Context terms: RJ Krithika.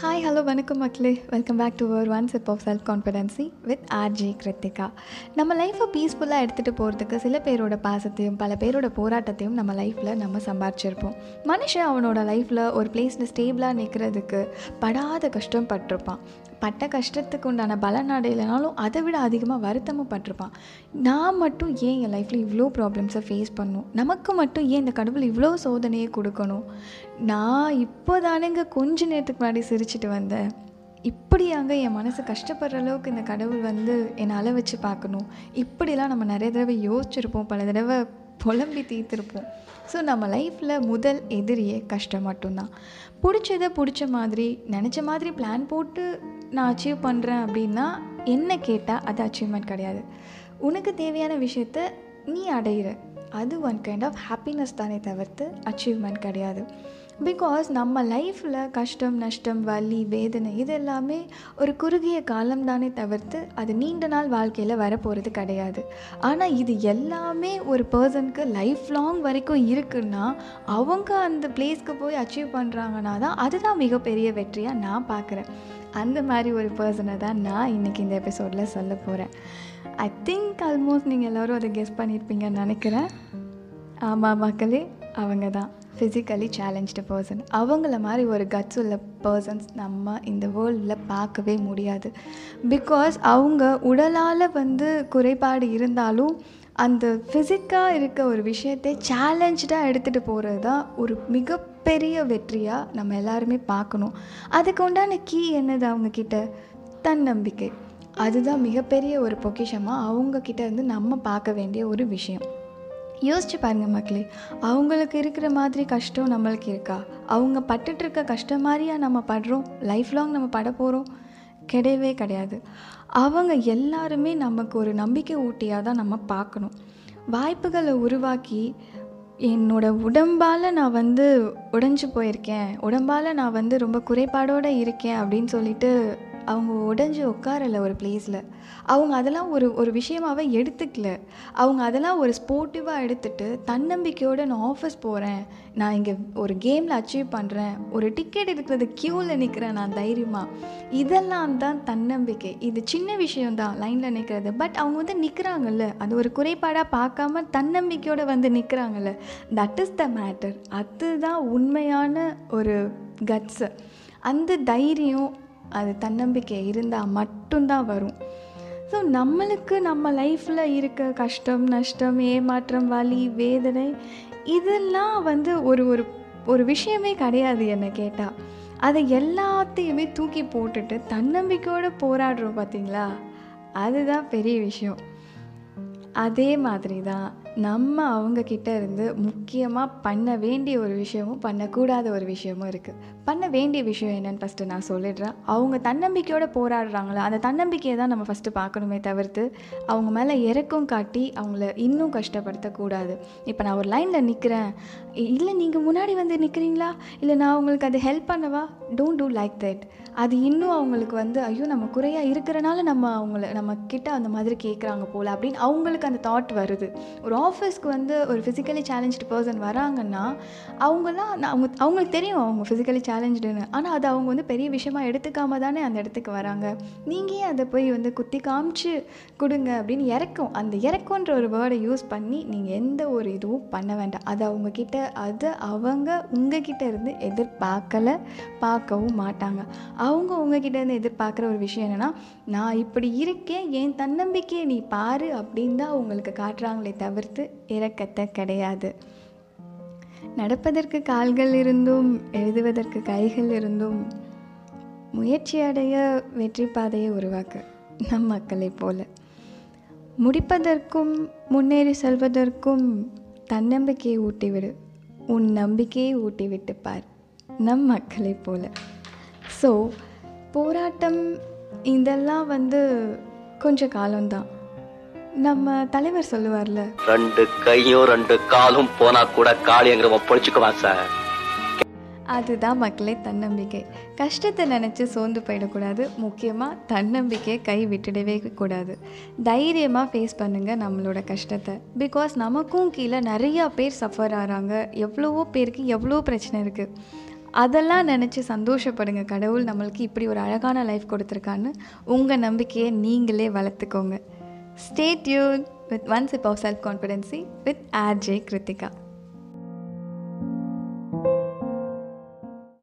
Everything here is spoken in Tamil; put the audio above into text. ஹாய் ஹலோ வணக்கம் மக்களே, welcome back to our one sip of self confidence with RJ Krithika. நம்ம லைஃப்பை பீஸ்ஃபுல்லாக எடுத்துகிட்டு போகிறதுக்கு சில பேரோட பாசத்தையும் பல பேரோட போராட்டத்தையும் நம்ம லைஃப்பில் நம்ம சம்பாரிச்சிருப்போம். மனுஷன் அவனோட லைஃப்பில் ஒரு பிளேஸில் ஸ்டேபிளாக நிற்கிறதுக்கு படாத கஷ்டம் பட்டிருப்பான். பட்ட கஷ்டத்துக்கு உண்டான பலன் அடையலைனாலும் அதை விட அதிகமாக வருத்தமும் பட்டிருப்பான். நான் மட்டும் ஏன் என் லைஃப்பில் இவ்வளோ ப்ராப்ளம்ஸை ஃபேஸ் பண்ணணும், நமக்கு மட்டும் ஏன் இந்த கடவுள் இவ்வளோ சோதனையை கொடுக்கணும், நான் இப்போதானேங்க கொஞ்ச நேரத்துக்கு முன்னாடி சிரிச்சிட்டு வந்தேன், இப்படியாங்க என் மனசு கஷ்டப்படுற அளவுக்கு இந்த கடவுள் என்னை அள வச்சு பார்க்கணும், இப்படிலாம் நம்ம நிறைய தடவை யோசிச்சுருப்போம், பல தடவை புலம்பி தீர்த்திருப்போம். ஸோ நம்ம லைஃப்பில் முதல் எதிரியே கஷ்டம் மட்டும்தான். பிடிச்சதை பிடிச்ச மாதிரி நினச்ச மாதிரி பிளான் போட்டு நான் அச்சீவ் பண்ணுறேன் அப்படின்னா என்ன கேட்டால் அது அச்சீவ்மெண்ட் கிடையாது. உனக்கு தேவையான விஷயத்த நீ அடையிற அது ஒன் கைண்ட் ஆஃப் ஹாப்பினஸ் தானே தவிர்த்து அச்சீவ்மெண்ட் கிடையாது. பிகாஸ் நம்ம லைஃப்பில் கஷ்டம், நஷ்டம், வலி, வேதனை இது எல்லாமே ஒரு குறுகிய காலம்தானே தவிர்த்து அது நீண்ட நாள் வாழ்க்கையில் வரப்போகிறது கிடையாது. ஆனால் இது எல்லாமே ஒரு பர்சனுக்கு லைஃப் லாங் வரைக்கும் இருக்குன்னா அவங்க அந்த பிளேஸ்க்கு போய் அச்சீவ் பண்ணுறாங்கன்னா தான் அதுதான் மிகப்பெரிய வெற்றியாக நான் பார்க்குறேன். அந்த மாதிரி ஒரு பர்சனை தான் நான் இன்றைக்கி இந்த எபிசோடில் சொல்ல போகிறேன். ஐ திங்க் ஆல்மோஸ்ட் நீங்கள் எல்லோரும் அதை கெஸ் பண்ணியிருப்பீங்கன்னு நினைக்கிறேன். ஆமாம் மக்களே, அவங்க தான் ஃபிசிக்கலி சேலஞ்ச்டு பர்சன். அவங்கள மாதிரி ஒரு கட்ஸ் உள்ள பர்சன்ஸ் நம்ம இந்த வேர்ல்டில் பார்க்கவே முடியாது. பிகாஸ் அவங்க உடலால் குறைபாடு இருந்தாலும் அந்த ஃபிசிக்காக இருக்க ஒரு விஷயத்தை சேலஞ்சாக எடுத்துகிட்டு போகிறது தான் ஒரு மிகப்பெரிய வெற்றியாக நம்ம எல்லாருமே பார்க்கணும். அதுக்கு உண்டான கீ என்னது, அவங்கக்கிட்ட தன்னம்பிக்கை. அதுதான் மிகப்பெரிய ஒரு பொக்கிஷமாக அவங்கக்கிட்ட நம்ம பார்க்க வேண்டிய ஒரு விஷயம். யோசிச்சு பாருங்கள் மக்களே, அவங்களுக்கு இருக்கிற மாதிரி கஷ்டம் நம்மளுக்கு இருக்கா? அவங்க பட்டுட்ருக்க கஷ்டம் மாதிரியாக நம்ம படுறோம்? லைஃப் லாங் நம்ம பட போகிறோம்? கிடையவே கிடையாது. அவங்க எல்லாருமே நமக்கு ஒரு நம்பிக்கை ஊட்டியாக தான் நம்ம பார்க்கணும். வாய்ப்புகளை உருவாக்கி என்னோடய உடம்பால் நான் உடைஞ்சு போயிருக்கேன், உடம்பால் நான் ரொம்ப குறைபாடோடு இருக்கேன் அப்படின்னு சொல்லிட்டு அவங்க உடஞ்சி உட்காரலை ஒரு பிளேஸில். அவங்க அதெல்லாம் ஒரு விஷயமாகவே எடுத்துக்கல. அவங்க அதெல்லாம் ஒரு ஸ்போர்ட்டிவாக எடுத்துகிட்டு தன்னம்பிக்கையோடு நான் ஆஃபீஸ் போகிறேன், நான் இங்கே ஒரு கேமில் அச்சீவ் பண்ணுறேன், ஒரு டிக்கெட் இருக்கிறது க்யூவில் நிற்கிறேன் நான் தைரியமாக, இதெல்லாம் தான் தன்னம்பிக்கை. இது சின்ன விஷயம்தான் லைனில் நிற்கிறது, பட் அவங்க நிற்கிறாங்கல்ல, அது ஒரு குறைபாடாக பார்க்காம தன்னம்பிக்கையோடு நிற்கிறாங்கல்ல, தட் இஸ் த மேட்டர். அதுதான் உண்மையான ஒரு கட்ஸு. அந்த தைரியம், அது தன்னம்பிக்கை இருந்தால் மட்டும்தான் வரும். ஸோ நம்மளுக்கு நம்ம லைஃப்பில் இருக்க கஷ்டம், நஷ்டம், ஏமாற்றம், வலி, வேதனை இதெல்லாம் ஒரு ஒரு விஷயமே கிடையாது என்னை கேட்டால். அதை எல்லாத்தையுமே தூக்கி போட்டுட்டு தன்னம்பிக்கையோடு போராடுறோம் பார்த்தீங்களா, அதுதான் பெரிய விஷயம். அதே மாதிரி தான் நம்ம அவங்கக்கிட்ட முக்கியமாக பண்ண வேண்டிய ஒரு விஷயமும் பண்ணக்கூடாத ஒரு விஷயமும் இருக்குது. பண்ண வேண்டிய விஷயம் என்னென்னு ஃபஸ்ட்டு நான் சொல்லிடுறேன். அவங்க தன்னம்பிக்கையோடு போராடுறாங்களா, அந்த தன்னம்பிக்கையை தான் நம்ம ஃபஸ்ட்டு பார்க்கணுமே தவிர்த்து அவங்க மேலே இறக்கம் காட்டி அவங்கள இன்னும் கஷ்டப்படுத்தக்கூடாது. இப்போ நான் ஒரு லைனில் நிற்கிறேன், இல்லை நீங்கள் முன்னாடி நிற்கிறீங்களா, இல்லை நான் உங்களுக்கு அது ஹெல்ப் பண்ணவா, டோன்ட் டூ லைக் தட். அது இன்னும் அவங்களுக்கு ஐயோ நம்ம குறையாக இருக்கிறனால நம்ம அவங்கள நம்மக்கிட்ட அந்த மாதிரி கேட்குறாங்க போல் அப்படின்னு அவங்களுக்கு அந்த தாட் வருது. ஒரு ஆஃபீஸ்க்கு ஒரு ஃபிசிக்கலி சேலஞ்சு பர்சன் வராங்கன்னா அவங்களாம் அவங்களுக்கு தெரியும் அவங்க ஃபிசிக்கலி சேலஞ்சுன்னு, ஆனால் அது அவங்க பெரிய விஷயமாக எடுத்துக்காம தானே அந்த இடத்துக்கு வராங்க. நீங்கள் அதை போய் குத்தி காமிச்சு கொடுங்க அப்படின்னு இறக்கும், அந்த இறக்கம்ன்ற ஒரு வேர்டை யூஸ் பண்ணி நீங்கள் எந்த ஒரு இதுவும் பண்ண வேண்டாம். அது அவங்கக்கிட்ட, அது அவங்க உங்ககிட்ட எதிர்பார்க்கலை, பார்க்கவும் மாட்டாங்க. அவங்க உங்ககிட்ட எதிர்பார்க்குற ஒரு விஷயம் என்னென்னா, நான் இப்படி இருக்கேன், என் தன்னம்பிக்கையை நீ பாரு அப்படின்னு தான் உங்களுக்கு காட்டுறாங்களே தவிர்த்து இறக்கத்தை கிடையாது. நடப்பதற்கு கால்கள் இருந்தும் எழுதுவதற்கு கைகள் இருந்தும் முயற்சி அடைய வெற்றி பாதையை உருவாக்க நம் மக்களை போல முடிப்பதற்கும் முன்னேறி செல்வதற்கும் தன்னம்பிக்கையை ஊட்டிவிடு, உன் நம்பிக்கையை ஊட்டிவிட்டு பார் நம் மக்களை போல. ஸோ போராட்டம் இதெல்லாம் கொஞ்ச காலம்தான். நம்ம தலைவர் சொல்லுவார்ல, ரெண்டு கையும் ரெண்டு காலும் போனா கூட காளியங்கறவ பொழிச்சுக்குவா சார். அதுதான் மக்களே தன்னம்பிக்கை. கஷ்டத்தை நினச்சி சோர்ந்து போயிடக்கூடாது, முக்கியமாக தன்னம்பிக்கையை கை விட்டுடவே கூடாது. தைரியமாக ஃபேஸ் பண்ணுங்கள் நம்மளோட கஷ்டத்தை. பிகாஸ் நமக்கும் கீழே நிறையா பேர் சஃபர் ஆகிறாங்க, எவ்வளவோ பேருக்கு எவ்வளோ பிரச்சனை இருக்குது. அதெல்லாம் நினச்சி சந்தோஷப்படுங்க. கடவுள் நம்மளுக்கு இப்படி ஒரு அழகான லைஃப் கொடுத்துருக்கான்னு உங்கள் நம்பிக்கையை நீங்களே வளர்த்துக்கோங்க. Stay tuned with One Sip of Self-Confidency with RJ Krithika.